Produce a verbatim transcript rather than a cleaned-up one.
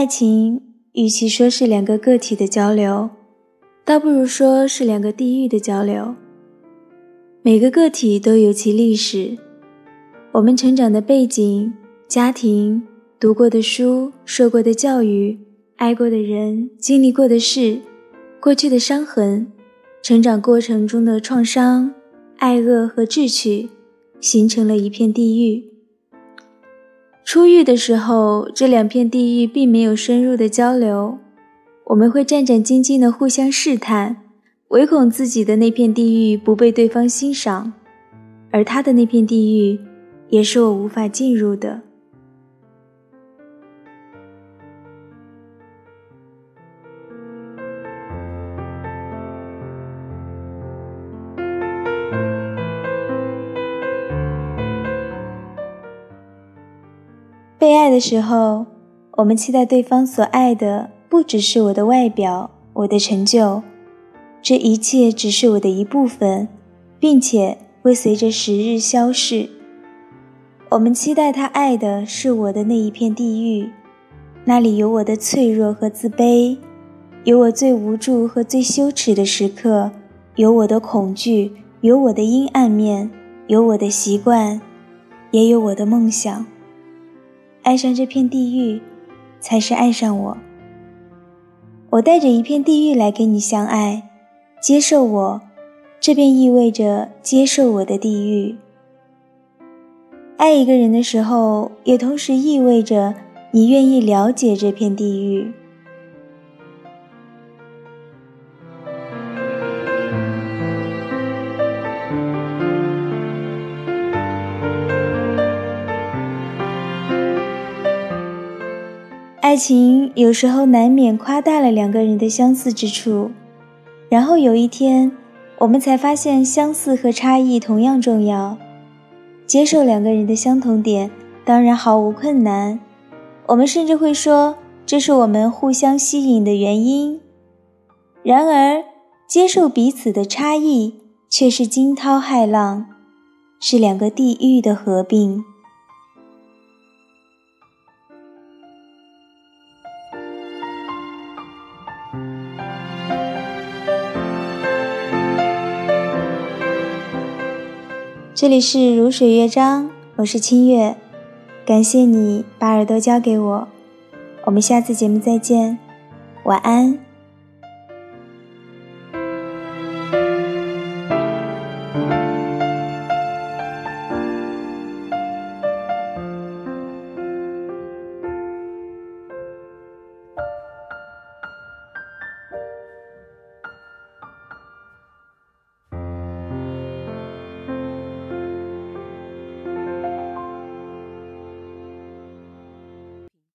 爱情与其说是两个个体的交流，倒不如说是两个地域的交流。每个个体都有其历史，我们成长的背景、家庭、读过的书、受过的教育、爱过的人、经历过的事、过去的伤痕、成长过程中的创伤、爱恶和志趣，形成了一片地狱。出狱的时候，这两片地狱并没有深入的交流，我们会战战兢兢地互相试探，唯恐自己的那片地狱不被对方欣赏，而他的那片地狱也是我无法进入的。被爱的时候，我们期待对方所爱的不只是我的外表、我的成就，这一切只是我的一部分，并且会随着时日消逝。我们期待他爱的是我的那一片地狱，那里有我的脆弱和自卑，有我最无助和最羞耻的时刻，有我的恐惧，有我的阴暗面，有我的习惯，也有我的梦想。爱上这片地狱，才是爱上我。我带着一片地狱来跟你相爱，接受我，这便意味着接受我的地狱。爱一个人的时候，也同时意味着你愿意了解这片地狱。爱情有时候难免夸大了两个人的相似之处，然后有一天，我们才发现相似和差异同样重要。接受两个人的相同点，当然毫无困难，我们甚至会说，这是我们互相吸引的原因。然而，接受彼此的差异，却是惊涛骇浪，是两个地域的合并。这里是如水乐章，我是清月，感谢你把耳朵交给我，我们下次节目再见，晚安。